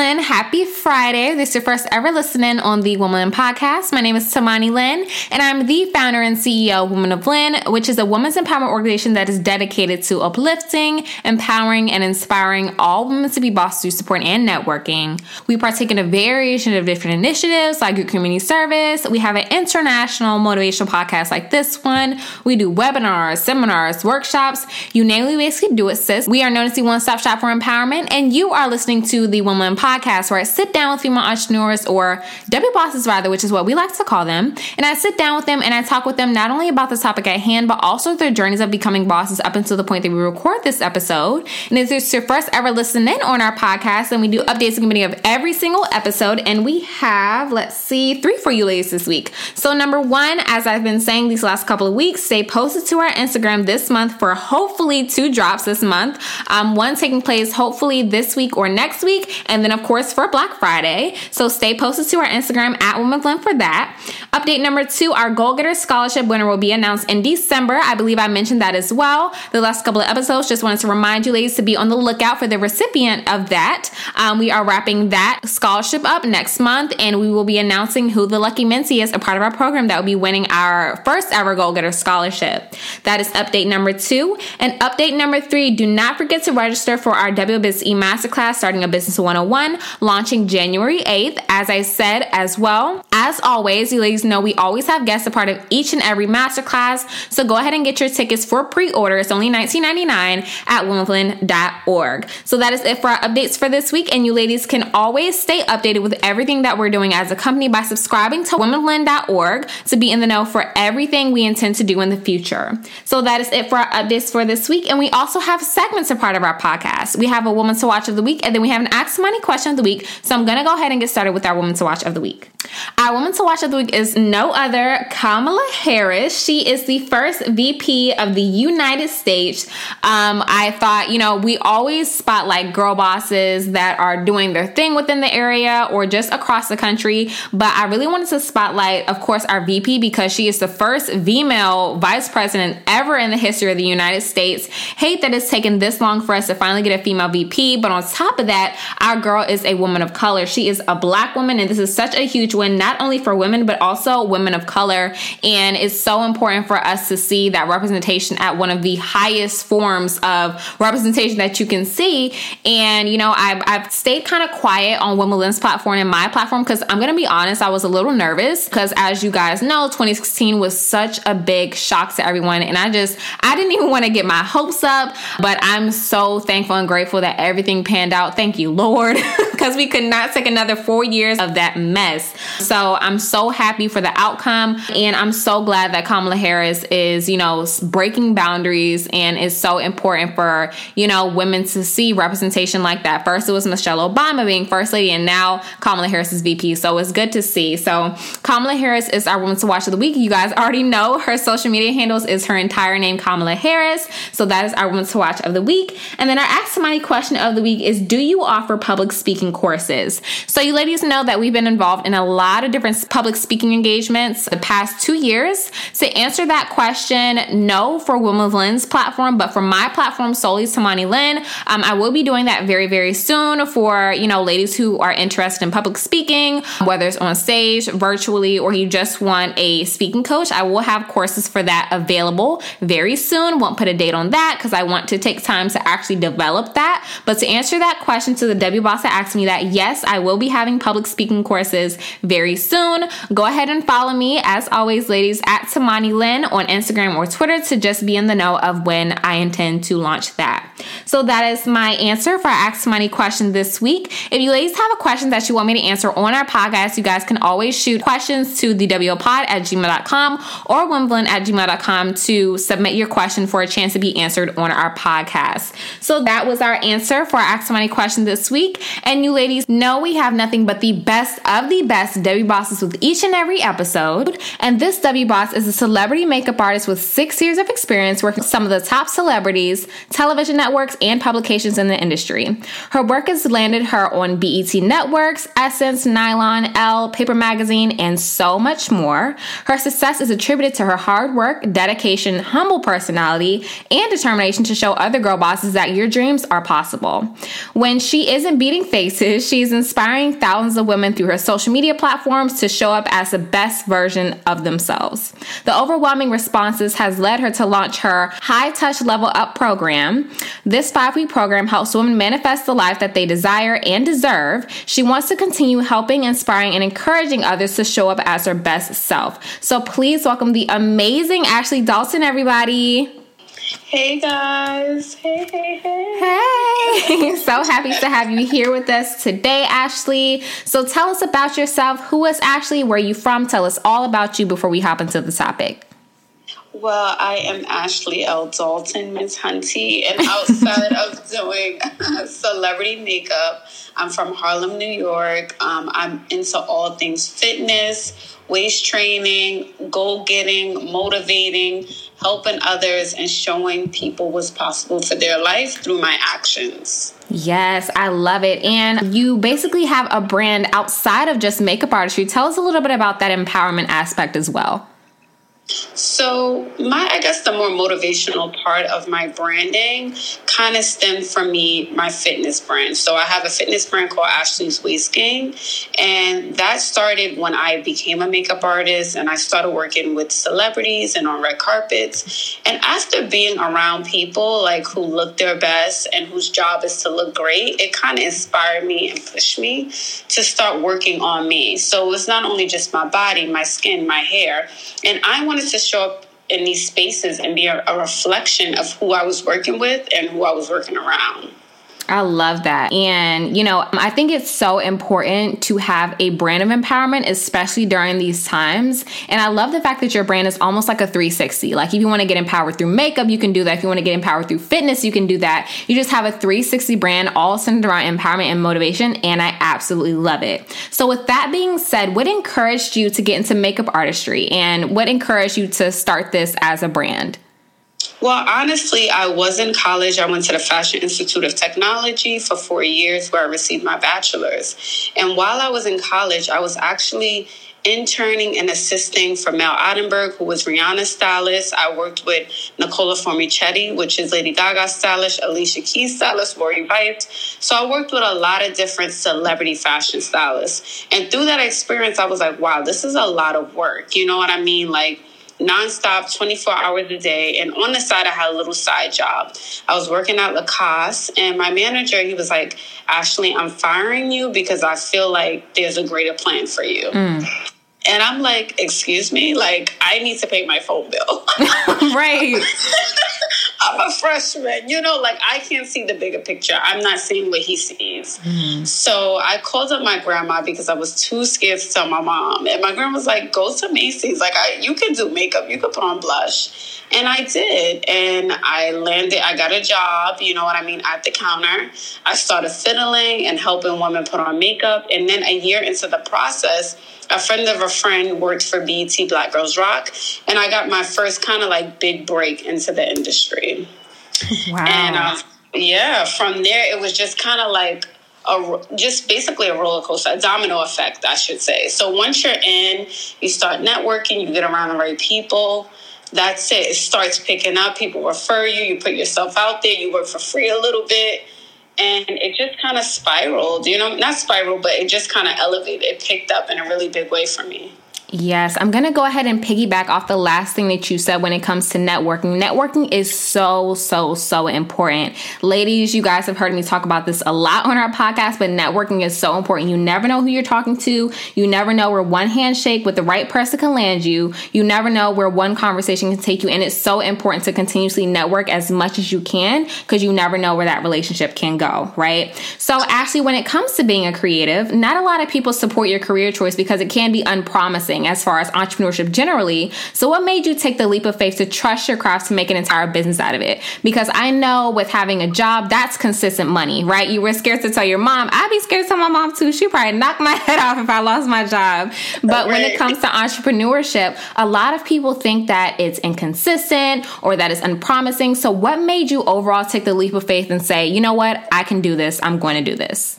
Happy Friday. This is your first ever listening on the Woman in Podcast. My name is Tamani Lynn, and I'm the founder and CEO of Woman of Lynn, which is a women's empowerment organization that is dedicated to uplifting, empowering, and inspiring all women to be boss through support and networking. We partake in a variation of different initiatives like group community service. We have an international motivational podcast like this one. We do webinars, seminars, workshops. You name it, we basically do it, sis. We are known as the one-stop shop for empowerment, and you are listening to the Woman in Podcast, where I sit down with female entrepreneurs, or W bosses rather, which is what we like to call them. And I sit down with them and I talk with them not only about the topic at hand, but also their journeys of becoming bosses up until the point that we record this episode. And if it's your first ever listen in on our podcast, then we do updates and community of every single episode. And we have, three for you ladies this week. So number one, as I've been saying these last couple of weeks, stay posted to our Instagram this month for hopefully 2 drops this month. One taking place hopefully this week or next week. And then of course, for Black Friday. So stay posted to our Instagram at Woman of Lynn for that. Update number 2, our Goal Getter Scholarship winner will be announced in December. I believe I mentioned that as well the last couple of episodes. Just wanted to remind you ladies to be on the lookout for the recipient of that. We are wrapping that scholarship up next month, and we will be announcing who the lucky mentee is, a part of our program that will be winning our first ever Goal Getter Scholarship. That is update number 2. And update number 3, do not forget to register for our WBiz e Masterclass, Starting a Business 101. Launching January 8th, as I said as well. As always, you ladies know we always have guests a part of each and every masterclass, so go ahead and get your tickets for pre-order. It's only $19.99 at wimblin.org. So that is it for our updates for this week, and you ladies can always stay updated with everything that we're doing as a company by subscribing to womenland.org to be in the know for everything we intend to do in the future. So that is it for our updates for this week, and we also have segments a part of our podcast. We have a Woman to Watch of the Week, and then we have an Ask Money Question of the Week. So I'm going to go ahead and get started with our Woman to Watch of the Week. Our Woman to Watch of the Week is no other Kamala Harris. She is the first VP of the United States. I thought, we always spotlight girl bosses that are doing their thing within the area or just across the country. But I really wanted to spotlight, of course, our VP, because she is the first female vice president ever in the history of the United States. Hate that it's taken this long for us to finally get a female VP. But on top of that, our girl is a woman of color. She is a Black woman, and this is such a huge win, not only for women, but also women of color. And it's so important for us to see that representation at one of the highest forms of representation that you can see. And, I've stayed kind of quiet on Woman Lynn's platform and my platform, because I'm going to be honest, I was a little nervous because, as you guys know, 2016 was such a big shock to everyone. And I didn't even want to get my hopes up, but I'm so thankful and grateful that everything panned out. Thank you, Lord. Because we could not take another 4 years of that mess. So I'm so happy for the outcome. And I'm so glad that Kamala Harris is, breaking boundaries, and is so important for, women to see representation like that. First, it was Michelle Obama being first lady, and now Kamala Harris is VP. So it's good to see. So Kamala Harris is our Woman to Watch of the Week. You guys already know her social media handles is her entire name, Kamala Harris. So that is our Woman to Watch of the Week. And then our Ask Somebody question of the week is, do you offer public speaking courses? So you ladies know that we've been involved in a lot of different public speaking engagements the past 2 years. To answer that question, no for Woman of Lynn's platform, but for my platform solely, Tamani Lynn, I will be doing that very, very soon for, ladies who are interested in public speaking, whether it's on stage, virtually, or you just want a speaking coach. I will have courses for that available very soon. Won't put a date on that because I want to take time to actually develop that. But to answer that question to the W Boss that asked me that, yes, I will be having public speaking courses very soon. Go ahead and follow me, as always, ladies, at Tamani Lynn on Instagram or Twitter to just be in the know of when I intend to launch that. So that is my answer for our Ask Money question this week. If you ladies have a question that you want me to answer on our podcast, you guys can always shoot questions to thewpod@gmail.com or wimblin@gmail.com to submit your question for a chance to be answered on our podcast. So that was our answer for our Ask Somebody question this week. And you ladies know we have nothing but the best of the best Debbie Bosses with each and every episode. And this Debbie Boss is a celebrity makeup artist with 6 years of experience working with some of the top celebrities, television networks, and publications in the industry. Her work has landed her on BET Networks, Essence, Nylon, Elle, Paper Magazine, and so much more. Her success is attributed to her hard work, dedication, humble personality, and determination to show other girl bosses that your dreams are possible. When she isn't beating faces, she's inspiring thousands of women through her social media platforms to show up as the best version of themselves. The overwhelming responses has led her to launch her High Touch Level Up program. This 5-week program helps women manifest the life that they desire and deserve. She wants to continue helping, inspiring, and encouraging others to show up as her best self. So please welcome the amazing Ashley Dalton, everybody. Hey guys. Hey, hey, hey. Hey. So happy to have you here with us today, Ashley. So tell us about yourself. Who is Ashley? Where are you from? Tell us all about you before we hop into the topic. Well, I am Ashley L. Dalton, Miss Hunty, and outside of doing celebrity makeup, I'm from Harlem, New York. I'm into all things fitness, waist training, goal-getting, motivating, helping others, and showing people what's possible for their life through my actions. Yes, I love it. And you basically have a brand outside of just makeup artistry. Tell us a little bit about that empowerment aspect as well. So I guess the more motivational part of my branding kind of stemmed from my fitness brand. So I have a fitness brand called Ashley's Waist Game, and that started when I became a makeup artist and I started working with celebrities and on red carpets. And after being around people like who look their best and whose job is to look great, it kind of inspired me and pushed me to start working on me. So it's not only just my body, my skin, my hair, and I wanted to show up in these spaces and be a reflection of who I was working with and who I was working around. I love that. And, you know, I think it's so important to have a brand of empowerment, especially during these times. And I love the fact that your brand is almost like a 360. Like if you want to get empowered through makeup, you can do that. If you want to get empowered through fitness, you can do that. You just have a 360 brand all centered around empowerment and motivation. And I absolutely love it. So with that being said, what encouraged you to get into makeup artistry and what encouraged you to start this as a brand? Well, honestly, I was in college. I went to the Fashion Institute of Technology for 4 years where I received my bachelor's. And while I was in college, I was actually interning and assisting for Mel Ottenberg, who was Rihanna's stylist. I worked with Nicola Formichetti, which is Lady Gaga's stylist, Alicia Keys stylist, Tory Vivit. So I worked with a lot of different celebrity fashion stylists. And through that experience, I was like, wow, this is a lot of work. You know what I mean? Like, nonstop, 24 hours a day. And on the side, I had a little side job. I was working at Lacoste, and my manager, he was like, Ashley, I'm firing you because I feel like there's a greater plan for you. Mm. And I'm like, excuse me? Like, I need to pay my phone bill. Right. I'm a freshman. You know, like, I can't see the bigger picture. I'm not seeing what he sees. Mm-hmm. So I called up my grandma because I was too scared to tell my mom. And my grandma was like, go to Macy's. Like, you can do makeup. You can put on blush. And I did. And I got a job, you know what I mean, at the counter. I started fiddling and helping women put on makeup. And then a year into the process, a friend of a friend worked for BET Black Girls Rock, and I got my first kind of like big break into the industry. Wow. And from there, it was just kind of like just basically a roller coaster, a domino effect, I should say. So once you're in, you start networking, you get around the right people. That's it. It starts picking up. People refer you. You put yourself out there. You work for free a little bit. And it just kind of spiraled, you know, not spiral, but it just kind of elevated. It picked up in a really big way for me. Yes, I'm going to go ahead and piggyback off the last thing that you said when it comes to networking. Networking is so important. Ladies, you guys have heard me talk about this a lot on our podcast, but networking is so important. You never know who you're talking to. You never know where one handshake with the right person can land you. You never know where one conversation can take you. And it's so important to continuously network as much as you can, because you never know where that relationship can go, right? So Ashley, when it comes to being a creative, not a lot of people support your career choice because it can be unpromising as far as entrepreneurship generally. So what made you take the leap of faith to trust your craft to make an entire business out of it? Because I know with having a job, that's consistent money, right? You were scared to tell your mom. I'd be scared to tell my mom too. She'd probably knock my head off if I lost my job. But when it comes to entrepreneurship, a lot of people think that it's inconsistent or that it's unpromising. So what made you overall take the leap of faith and say, you know what, I can do this. I'm going to do this?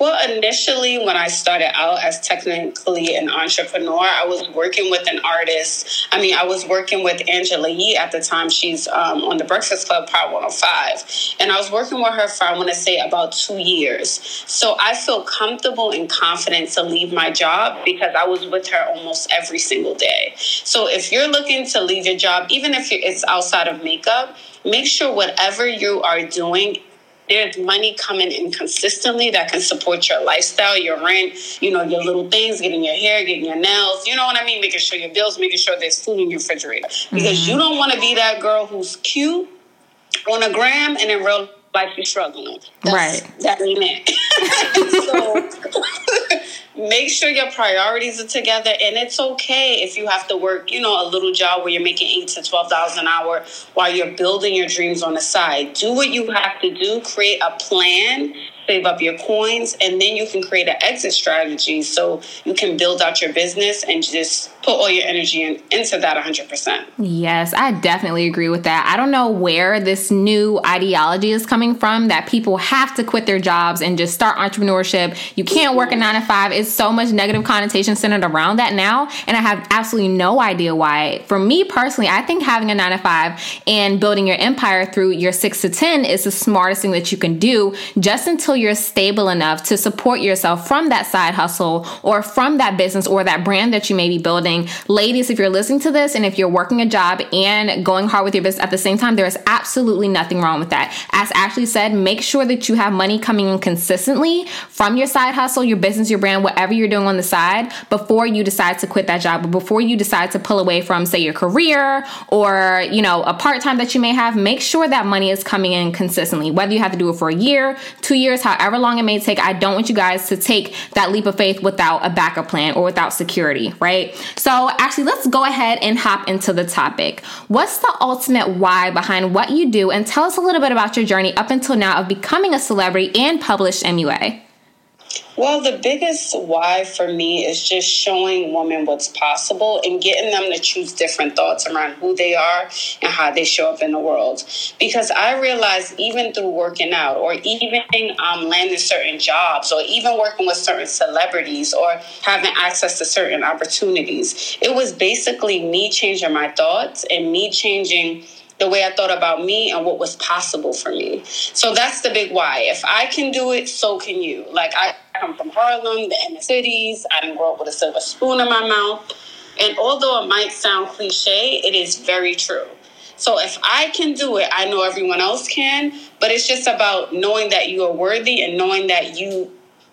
Well, initially, when I started out as technically an entrepreneur, I was working with an artist. I was working with Angela Yee at the time. She's on The Breakfast Club, Power 105. And I was working with her for, I want to say, about 2 years. So I feel comfortable and confident to leave my job because I was with her almost every single day. So if you're looking to leave your job, even if it's outside of makeup, make sure whatever you are doing, there's money coming in consistently that can support your lifestyle, your rent, your little things, getting your hair, getting your nails, making sure your bills, making sure there's food in your refrigerator. Because you don't want to be that girl who's cute on a gram and in real life you're struggling. Right. That ain't it. So make sure your priorities are together, and it's okay if you have to work, a little job where you're making $8 to $12 an hour while you're building your dreams on the side. Do what you have to do, create a plan, save up your coins, and then you can create an exit strategy so you can build out your business and just put all your energy into that 100%. Yes, I definitely agree with that. I don't know where this new ideology is coming from that people have to quit their jobs and just start entrepreneurship. You can't work a 9-to-5. It's so much negative connotation centered around that now, and I have absolutely no idea why. For me personally, I think having a 9-to-5 and building your empire through your 6 to 10 is the smartest thing that you can do, just until you're stable enough to support yourself from that side hustle or from that business or that brand that you may be building. Ladies, if you're listening to this and if you're working a job and going hard with your business at the same time, there is absolutely nothing wrong with that. As Ashley said, make sure that you have money coming in consistently from your side hustle, your business, your brand, whatever you're doing on the side before you decide to quit that job, or before you decide to pull away from, say, your career or, a part-time that you may have. Make sure that money is coming in consistently, whether you have to do it for a year, 2 years, however long it may take. I don't want you guys to take that leap of faith without a backup plan or without security, right? So actually, let's go ahead and hop into the topic. What's the ultimate why behind what you do? And tell us a little bit about your journey up until now of becoming a celebrity and published MUA. Well, the biggest why for me is just showing women what's possible and getting them to choose different thoughts around who they are and how they show up in the world. Because I realized even through working out or even landing certain jobs or even working with certain celebrities or having access to certain opportunities, it was basically me changing my thoughts and me changing the way I thought about me and what was possible for me. So that's the big why. If I can do it, so can you. Like, I come from Harlem, the inner cities. I didn't grow up with a silver spoon in my mouth. And although it might sound cliche, it is very true. So if I can do it, I know everyone else can. But it's just about knowing that you are worthy and knowing that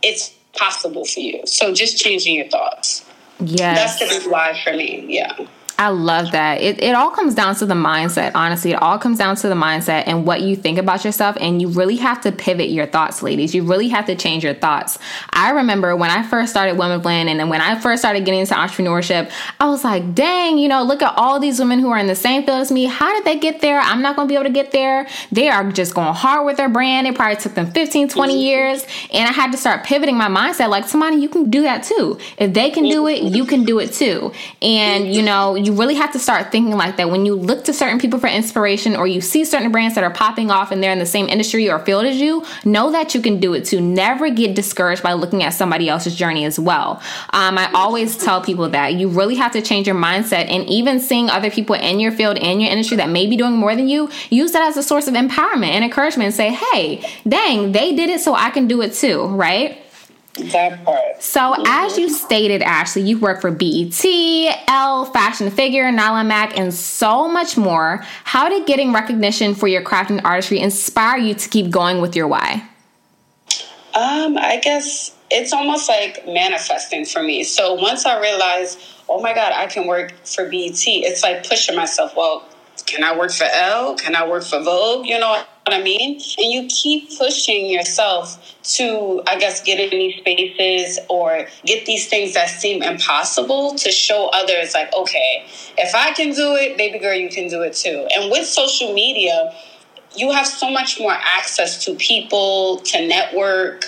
it's possible for you. So just changing your thoughts. Yeah, that's the big why for me. Yeah. I love that. It all comes down to the mindset. Honestly, it all comes down to the mindset and what you think about yourself. And you really have to pivot your thoughts, ladies. You really have to change your thoughs. I remember when I first started Women of Lynn, and then when I first started getting into entrepreneurship, I was like, dang, look at all these women who are in the same field as me. How did they get there? I'm not going to be able to get there. They are just going hard with their brand. It probably took them 15, 20 years. And I had to start pivoting my mindset. Like, Tamani, you can do that too. If they can do it, you can do it too. And, you really have to start thinking like that. When you look to certain people for inspiration or you see certain brands that are popping off and they're in the same industry or field as you, know that you can do it too. Never get discouraged by looking at somebody else's journey as well. I always tell people that you really have to change your mindset, and even seeing other people in your field and your industry that may be doing more than you, use that as a source of empowerment and encouragement and say, hey, dang, they did it, so I can do it too, right? That part. So as you stated, Ashley, you work for BET, Elle, Fashion Figure, Nylon Mac, and so much more. How did getting recognition for your craft and artistry inspire you to keep going with your why? I guess it's almost like manifesting for me. So once I realized, oh my God, I can work for BET, it's like pushing myself. Well, can I work for Elle? Can I work for Vogue? You know what I mean? And you keep pushing yourself to, I guess, get in these spaces or get these things that seem impossible to show others, like, okay, if I can do it, baby girl, you can do it too. And with social media, you have so much more access to people, to network,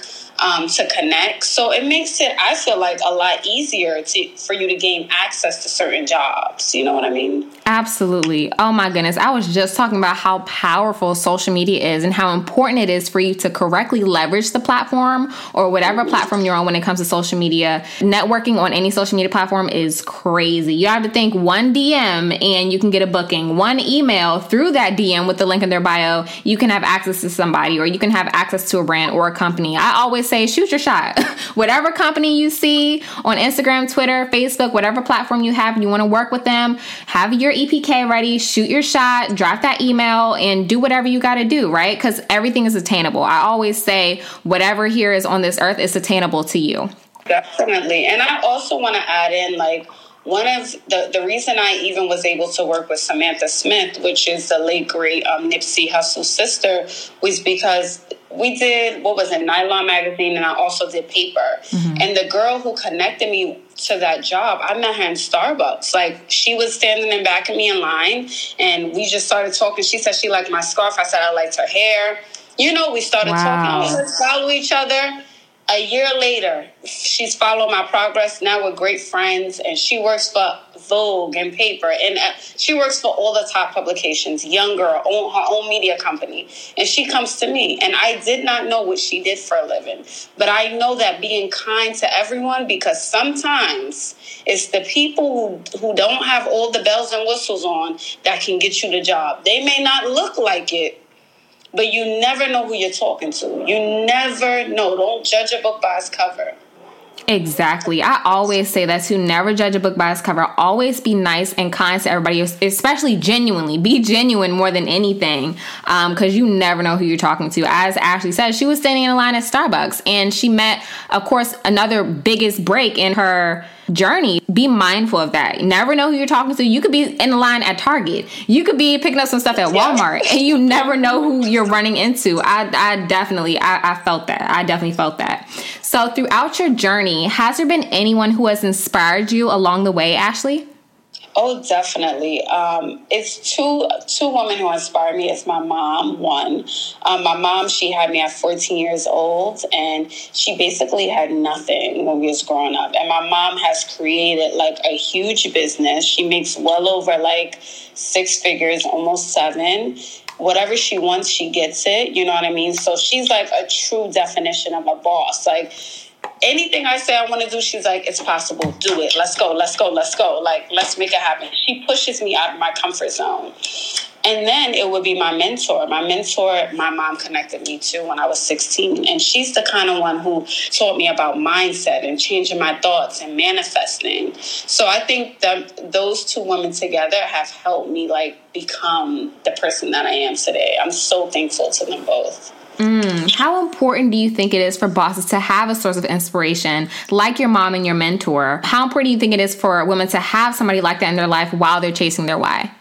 to connect. So it makes it, I feel like, a lot easier for you to gain access to certain jobs. You know what I mean? Absolutely. Oh my goodness. I was just talking about how powerful social media is and how important it is for you to correctly leverage the platform or whatever platform you're on when it comes to social media. Networking on any social media platform is crazy. You have to think one DM and you can get a booking. One email through that DM with the link in their bio, you can have access to somebody or you can have access to a brand or a company. I always say shoot your shot. Whatever company you see on Instagram, Twitter, Facebook, whatever platform you have, you want to work with them, have your EPK ready, shoot your shot, drop that email, and do whatever you got to do, right? Because everything is attainable. I always say whatever here is on this earth is attainable to you. Definitely. And I also want to add in, like, one of the reason I even was able to work with Samantha Smith, which is the late, great Nipsey Hussle's sister, was because we did, what was it, Nylon Magazine, and I also did Paper. Mm-hmm. And the girl who connected me to that job, I met her in Starbucks. Like, she was standing in back of me in line, and we just started talking. She said she liked my scarf. I said I liked her hair. You know, we started talking. We would follow each other. A year later, she's followed my progress. Now we're great friends, and she works for Vogue and Paper, and she works for all the top publications, Young Girl, her own media company. And she comes to me, and I did not know what she did for a living, but I know that being kind to everyone, because sometimes it's the people who don't have all the bells and whistles on that can get you the job. They may not look like it, but you never know who you're talking to. You never know. Don't judge a book by its cover. Exactly. I always say that too. Never judge a book by its cover. Always be nice and kind to everybody else, especially genuinely. Be genuine more than anything, because you never know who you're talking to. As Ashley said, she was standing in a line at Starbucks, and she met, of course, another biggest break in her journey. Be mindful of that. You never know who you're talking to. You could be in the line at Target. You could be picking up some stuff at Walmart, and you never know who you're running into. I definitely felt that. So throughout your journey, has there been anyone who has inspired you along the way, Ashley? Oh, definitely. It's two women who inspire me. It's my mom, one. My mom, she had me at 14 years old, and she basically had nothing when we was growing up. And my mom has created, like, a huge business. She makes well over, like, 6 figures, almost 7. Whatever she wants, she gets it. You know what I mean? So she's like a true definition of a boss. Like, anything I say I want to do, she's like, it's possible. Do it. Let's go. Like, let's make it happen. She pushes me out of my comfort zone. And then it would be my mentor. My mentor, my mom connected me to when I was 16. And she's the kind of one who taught me about mindset and changing my thoughts and manifesting. So I think that those two women together have helped me, like, become the person that I am today. I'm so thankful to them both. How important do you think it is for bosses to have a source of inspiration like your mom and your mentor? How important do you think it is for women to have somebody like that in their life while they're chasing their why?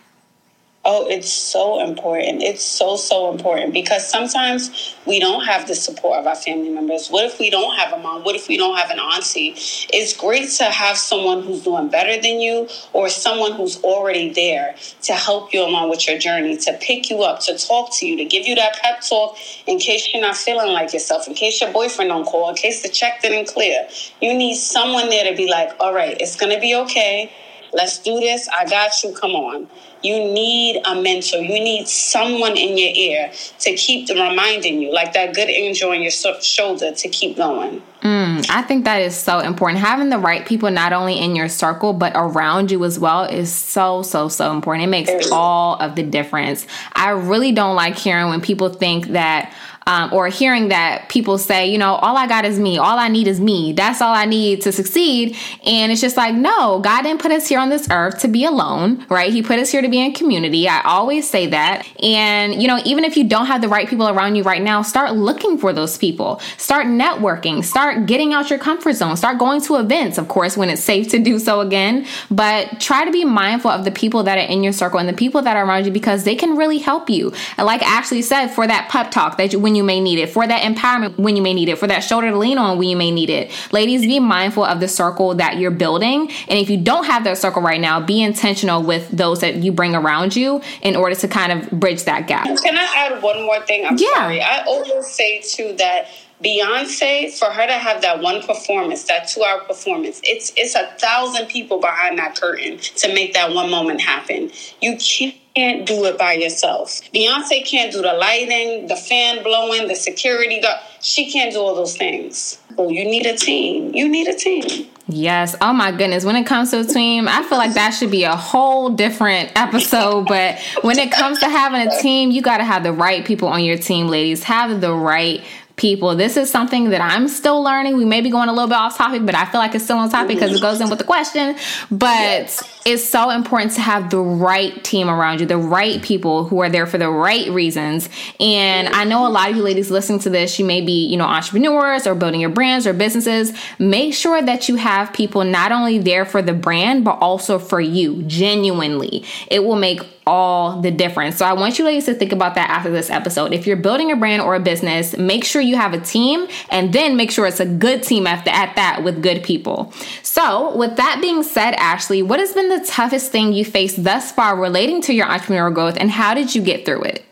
Oh, it's so important. It's so important, because sometimes we don't have the support of our family members. What if we don't have a mom? What if we don't have an auntie? It's great to have someone who's doing better than you or someone who's already there to help you along with your journey, to pick you up, to talk to you, to give you that pep talk in case you're not feeling like yourself, in case your boyfriend don't call, in case the check didn't clear. You need someone there to be like, all right, it's going to be okay. Let's do this. I got you. Come on. You need a mentor. You need someone in your ear to keep reminding you, like that good angel on your shoulder, to keep going. I think that is so important. Having the right people not only in your circle, but around you as well is so important. It makes all of the difference. I really don't like hearing when people think that or hearing that people say, you know, all I got is me. All I need is me. That's all I need to succeed. And it's just like, no, God didn't put us here on this earth to be alone, right? He put us here to be in community. I always say that. And, you know, even if you don't have the right people around you right now, start looking for those people. Start networking. Start getting out your comfort zone. Start going to events, of course, when it's safe to do so again. But try to be mindful of the people that are in your circle and the people that are around you, because they can really help you. And like Ashley said, for that pep talk that you, when you may need it, for that empowerment when you may need it, for that shoulder to lean on when you may need it. Ladies, be mindful of the circle that you're building. And if you don't have that circle right now, be intentional with those that you bring around you in order to kind of bridge that gap. Can I add one more thing? I'm sorry. I always say too that Beyonce, for her to have that one performance, that 2-hour performance, it's 1,000 people behind that curtain to make that one moment happen. You can't do it by yourself. Beyonce can't do the lighting, the fan blowing, the security guard. She can't do all those things. Oh, you need a team. You need a team. Yes. Oh my goodness. When it comes to a team, I feel like that should be a whole different episode. But when it comes to having a team, you got to have the right people on your team, ladies. Have the right people. This is something that I'm still learning. We may be going a little bit off topic, but I feel like it's still on topic because it goes in with the question. But it's so important to have the right team around you, the right people who are there for the right reasons. And I know a lot of you ladies listening to this, you may be, you know, entrepreneurs or building your brands or businesses. Make sure that you have people not only there for the brand, but also for you genuinely. It will make all the difference. So I want you ladies to think about that after this episode. If you're building a brand or a business, make sure you have a team, and then make sure it's a good team at that with good people. So with that being said, Ashley, what has been the toughest thing you faced thus far relating to your entrepreneurial growth, and how did you get through it?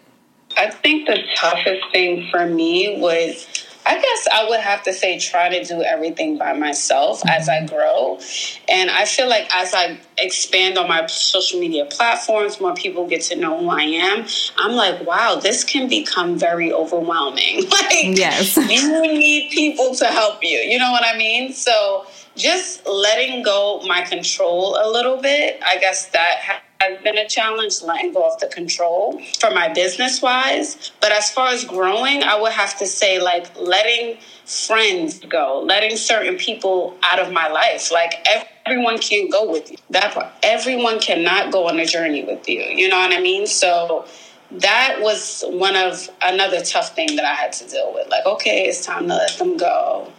I think the toughest thing for me was, I guess I would have to say, try to do everything by myself as I grow. And I feel like as I expand on my social media platforms, more people get to know who I am. I'm like, wow, this can become very overwhelming. Like, yes. You need people to help you. You know what I mean? So just letting go my control a little bit, I guess that has been a challenge, letting go of the control for my business wise. But as far as growing, I would have to say, like, letting friends go, letting certain people out of my life. Like, everyone can't go with you. That part. Everyone cannot go on a journey with you. You know what I mean? So that was another tough thing that I had to deal with. Like, okay, it's time to let them go.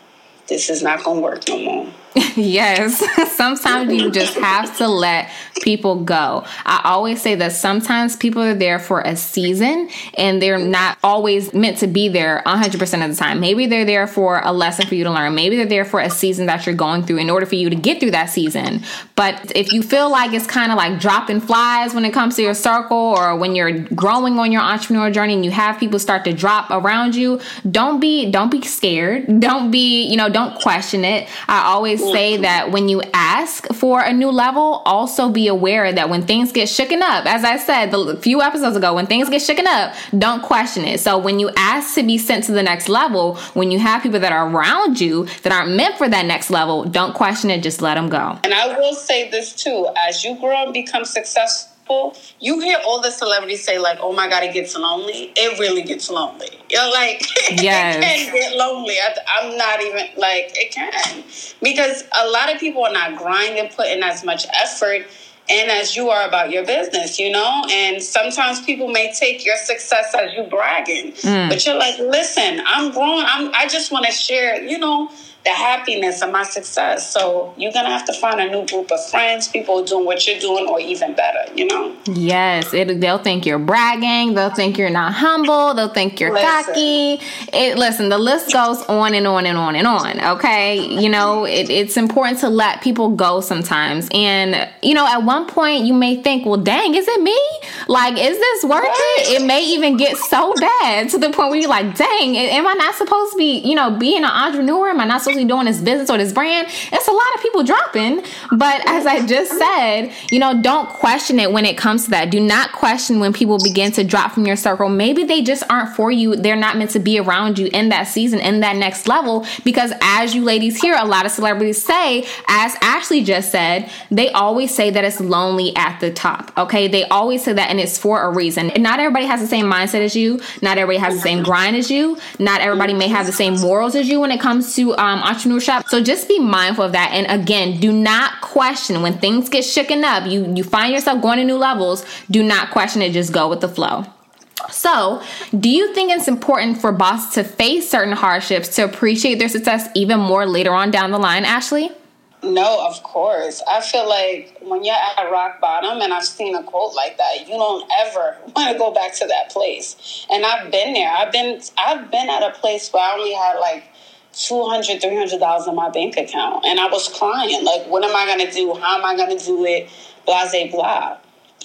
This is not going to work no more. Yes. Sometimes you just have to let people go. I always say that sometimes people are there for a season and they're not always meant to be there 100% of the time. Maybe they're there for a lesson for you to learn. Maybe they're there for a season that you're going through in order for you to get through that season. But if you feel like it's kind of like dropping flies when it comes to your circle, or when you're growing on your entrepreneurial journey and you have people start to drop around you, don't be scared. Don't be, don't question it. I always say that when you ask for a new level, also be aware that when things get shooken up, as I said a few episodes ago, when things get shooken up, don't question it. So when you ask to be sent to the next level, when you have people that are around you that aren't meant for that next level, don't question it. Just let them go. And I will say this too, as you grow and become successful, you hear all the celebrities say, like, oh my God, it gets lonely. It really gets lonely. You're like, yes. It can get lonely. I'm not even like, it can. Because a lot of people are not grinding, putting as much effort in as you are about your business, And sometimes people may take your success as you bragging. But you're like, listen, I'm growing. I just want to share, the happiness of my success. So you're going to have to find a new group of friends, people doing what you're doing or even better, Yes. They'll think you're bragging. They'll think you're not humble. They'll think you're cocky. Listen, the list goes on and on and on and on. Okay. It's important to let people go sometimes. And, at one point you may think, well, dang, is it me? Like, is this worth it? It may even get so bad to the point where you're like, dang, am I not supposed to be, being an entrepreneur? Am I not supposed actually doing this business or this brand, it's a lot of people dropping. But as I just said, you know, don't question it when it comes to that. Do not question when people begin to drop from your circle. Maybe they just aren't for you. They're not meant to be around you in that season, in that next level. Because as you ladies hear, a lot of celebrities say, as Ashley just said, they always say that it's lonely at the top. Okay, they always say that, and it's for a reason. And not everybody has the same mindset as you. Not everybody has the same grind as you. Not everybody may have the same morals as you when it comes to entrepreneurship. So just be mindful of that. And again, do not question when things get shooken up. You find yourself going to new levels. Do not question it. Just go with the flow. So, do you think it's important for bosses to face certain hardships to appreciate their success even more later on down the line, Ashley? No, of course. I feel like when you're at rock bottom, and I've seen a quote like that, you don't ever want to go back to that place. And I've been there. I've been at a place where I only had like $200, $300 in my bank account. And I was crying. Like, what am I going to do? How am I going to do it? Blah, blah, blah.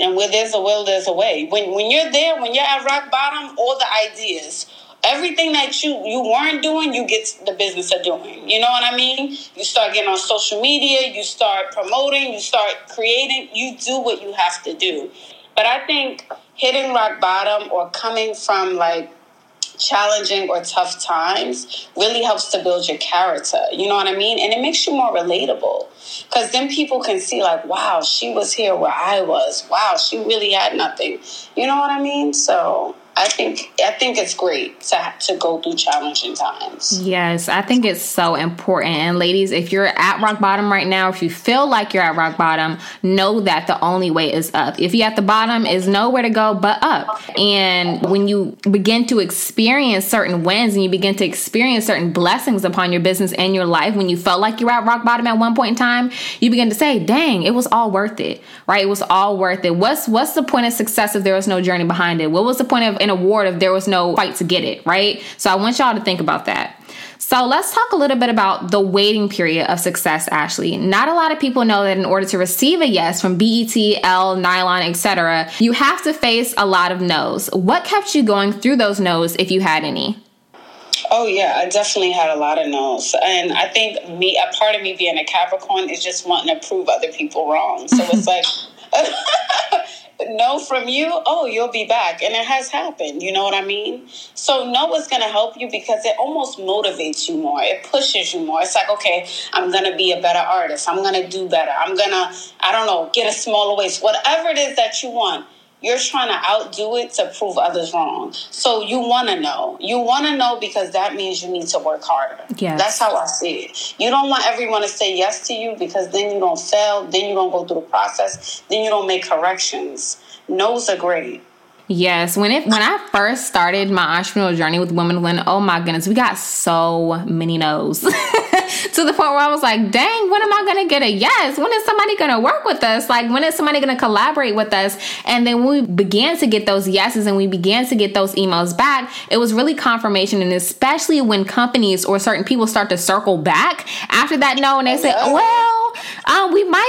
And where there's a will, there's a way. When you're there, when you're at rock bottom, all the ideas, everything that you weren't doing, you get the business of doing. You know what I mean? You start getting on social media. You start promoting. You start creating. You do what you have to do. But I think hitting rock bottom or coming from, like, challenging or tough times really helps to build your character. You know what I mean? And it makes you more relatable, because then people can see, like, wow, she was here where I was. Wow, she really had nothing. You know what I mean? So I think it's great to go through challenging times. Yes, I think it's so important. And ladies, if you're at rock bottom right now, if you feel like you're at rock bottom, know that the only way is up. If you're at the bottom, is nowhere to go but up. And when you begin to experience certain wins and you begin to experience certain blessings upon your business and your life, when you felt like you're at rock bottom at one point in time, you begin to say, dang, it was all worth it, right? It was all worth it. What's the point of success if there was no journey behind it? What was the point of an award if there was no fight to get it, right? So I want y'all to think about that. So let's talk a little bit about the waiting period of success, Ashley. Not a lot of people know that in order to receive a yes from BET, Elle, Nylon, etc., you have to face a lot of no's. What kept you going through those no's, if you had any? Oh, yeah, I definitely had a lot of no's. And I think a part of me being a Capricorn is just wanting to prove other people wrong. So it's like... No from you, oh, you'll be back. And it has happened, you know what I mean? So no is going to help you because it almost motivates you more. It pushes you more. It's like, okay, I'm going to be a better artist. I'm going to do better. I'm going to, I don't know, get a smaller waist. Whatever it is that you want, you're trying to outdo it to prove others wrong. So you want to know. You want to know because that means you need to work harder. Yes. That's how I see it. You don't want everyone to say yes to you because then you don't fail. Then you don't go through the process. Then you don't make corrections. No's are great. Yes. When I first started my entrepreneurial journey with Women of Lynn, oh my goodness, we got so many no's. To the point where I was like, dang, when am I going to get a yes? When is somebody going to work with us? Like, when is somebody going to collaborate with us? And then when we began to get those yeses and we began to get those emails back, it was really confirmation. And especially when companies or certain people start to circle back after that no, and they say, well, we might,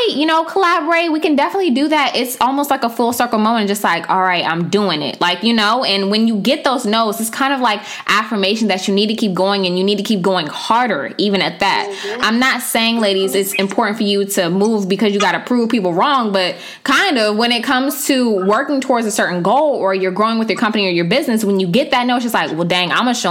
collaborate. We can definitely do that. It's almost like a full circle moment. Just like, all right, I'm doing it. Like, and when you get those no's, it's kind of like affirmation that you need to keep going and you need to keep going harder, even at that. Mm-hmm. I'm not saying, ladies, it's important for you to move because you got to prove people wrong, but kind of when it comes to working towards a certain goal or you're growing with your company or your business, when you get that no, it's just like, well, dang, I'm going to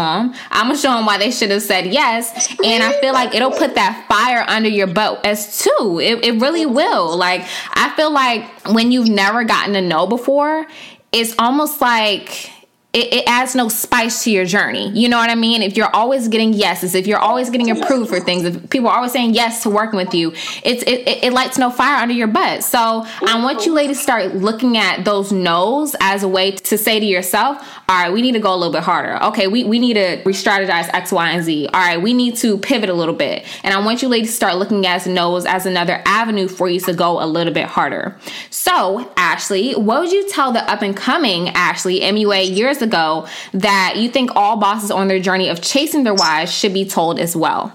show them why they should have said yes. And I feel like it'll put that fire under your butt as too. It really will. Like, I feel like when you've never gotten a no before, it's almost like... It adds no spice to your journey. You know what I mean? If you're always getting yeses, if you're always getting approved for things, if people are always saying yes to working with you, it lights no fire under your butt. So I want you ladies to start looking at those no's as a way to say to yourself, all right, we need to go a little bit harder. Okay, we need to re-strategize X, Y, and Z. All right, we need to pivot a little bit. And I want you ladies to start looking at no's as another avenue for you to go a little bit harder. So, Ashley, what would you tell the up-and-coming Ashley MUA years ago that you think all bosses on their journey of chasing their whys should be told as well?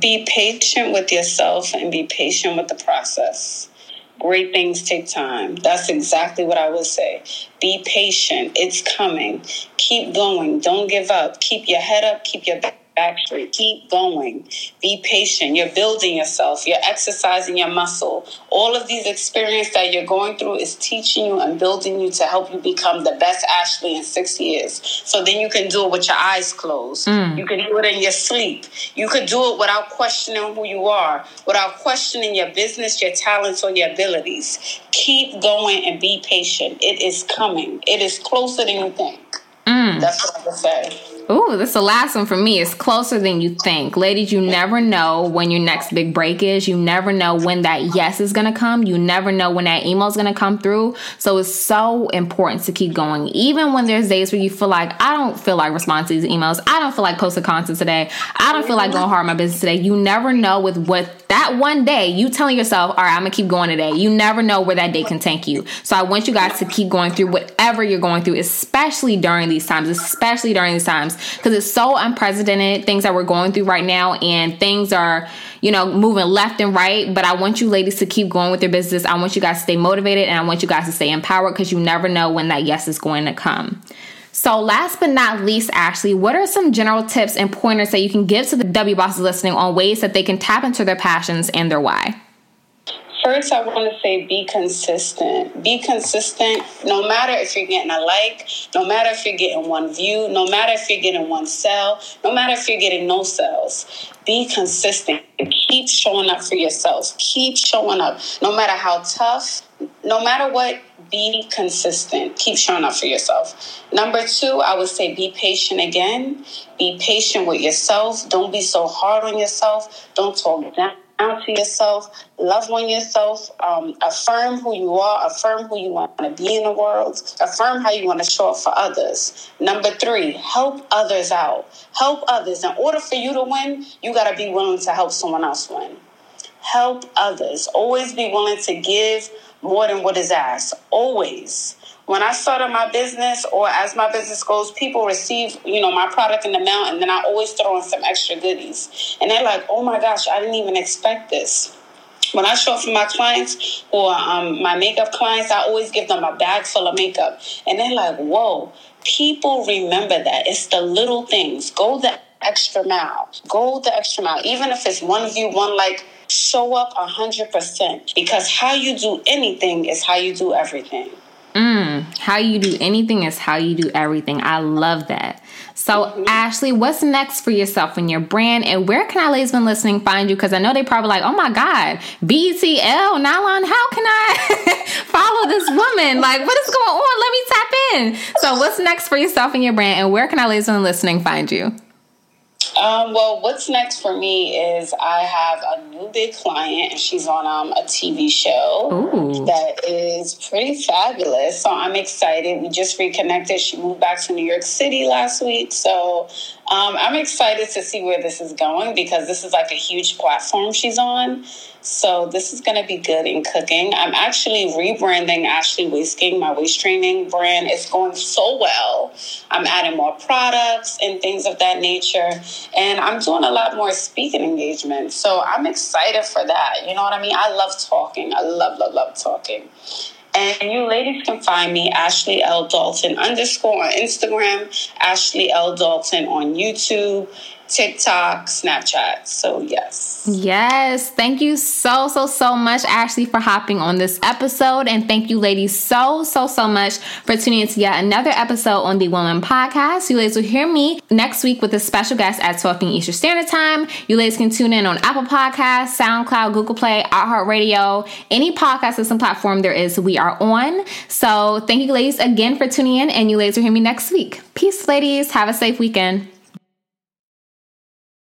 Be patient with yourself and be patient with the process. Great things take time. That's exactly what I would say. Be patient. It's coming. Keep going. Don't give up. Keep your head up. Keep your back actually keep going. Be patient. You're building yourself. You're exercising your muscle. All of these experiences that you're going through is teaching you and building you to help you become the best Ashley in 6 years. So then you can do it with your eyes closed. You can do it in your sleep. You could do it without questioning who you are, without questioning your business, your talents, or your abilities. Keep going and be patient. It is coming. It is closer than you think. That's what I would say. Ooh, that's the last one for me. It's closer than you think. Ladies, you never know when your next big break is. You never know when that yes is going to come. You never know when that email is going to come through. So it's so important to keep going. Even when there's days where you feel like, I don't feel like responding to these emails. I don't feel like posting content today. I don't feel like going hard on my business today. You never know with what that one day, you telling yourself, all right, I'm going to keep going today. You never know where that day can take you. So I want you guys to keep going through whatever you're going through, especially during these times, because it's so unprecedented, things that we're going through right now, and things are, you know, moving left and right. But I want you ladies to keep going with your business. I want you guys to stay motivated, and I want you guys to stay empowered, because you never know when that yes is going to come. So last but not least, Ashley, what are some general tips and pointers that you can give to the W bosses listening on ways that they can tap into their passions and their why? First, I want to say be consistent. Be consistent no matter if you're getting a like, no matter if you're getting one view, no matter if you're getting one sell, no matter if you're getting no sales. Be consistent. Keep showing up for yourself. Keep showing up. No matter how tough, no matter what, be consistent. Keep showing up for yourself. Number two, I would say be patient again. Be patient with yourself. Don't be so hard on yourself. Don't talk down to yourself, love on yourself, affirm who you are, affirm who you want to be in the world, affirm how you want to show up for others. Number three, help others out. Help others. In order for you to win, you got to be willing to help someone else win. Help others. Always be willing to give more than what is asked. Always. When I started my business, or as my business goes, people receive, you know, my product in the mail, and then I always throw in some extra goodies. And they're like, oh my gosh, I didn't even expect this. When I show up for my clients, or my makeup clients, I always give them a bag full of makeup. And they're like, whoa, people remember that. It's the little things. Go the extra mile. Go the extra mile. Even if it's one view, one like, show up 100%. Because how you do anything is how you do everything. How you do anything is how you do everything. I love that. So, Ashley, what's next for yourself and your brand? And where can our ladies been listening find you? Because I know they probably like, oh my God, BETL, Nylon, how can I follow this woman? Like, what is going on? Let me tap in. So, what's next for yourself and your brand? And where can our ladies been listening find you? Well, what's next for me is I have a new big client, and she's on a TV show that is pretty fabulous. So I'm excited. We just reconnected. She moved back to New York City last week. So I'm excited to see where this is going, because this is like a huge platform she's on. So this is going to be good in cooking. I'm actually rebranding Ashley's Waist Game, my waist training brand. It's going so well. I'm adding more products and things of that nature. And I'm doing a lot more speaking engagements. So I'm excited for that. You know what I mean? I love talking. I love talking. And you ladies can find me, Ashley L. Dalton _ on Instagram, Ashley L. Dalton on YouTube, TikTok, Snapchat. So yes. Yes. Thank you so much, Ashley, for hopping on this episode. And thank you, ladies, so much for tuning into yet another episode on the Woman Podcast. You ladies will hear me next week with a special guest at 12 p.m. Eastern Standard Time. You ladies can tune in on Apple Podcasts, SoundCloud, Google Play, iHeartRadio, any podcast system platform there is, we are on. So thank you, ladies, again for tuning in, and you ladies will hear me next week. Peace, ladies. Have a safe weekend.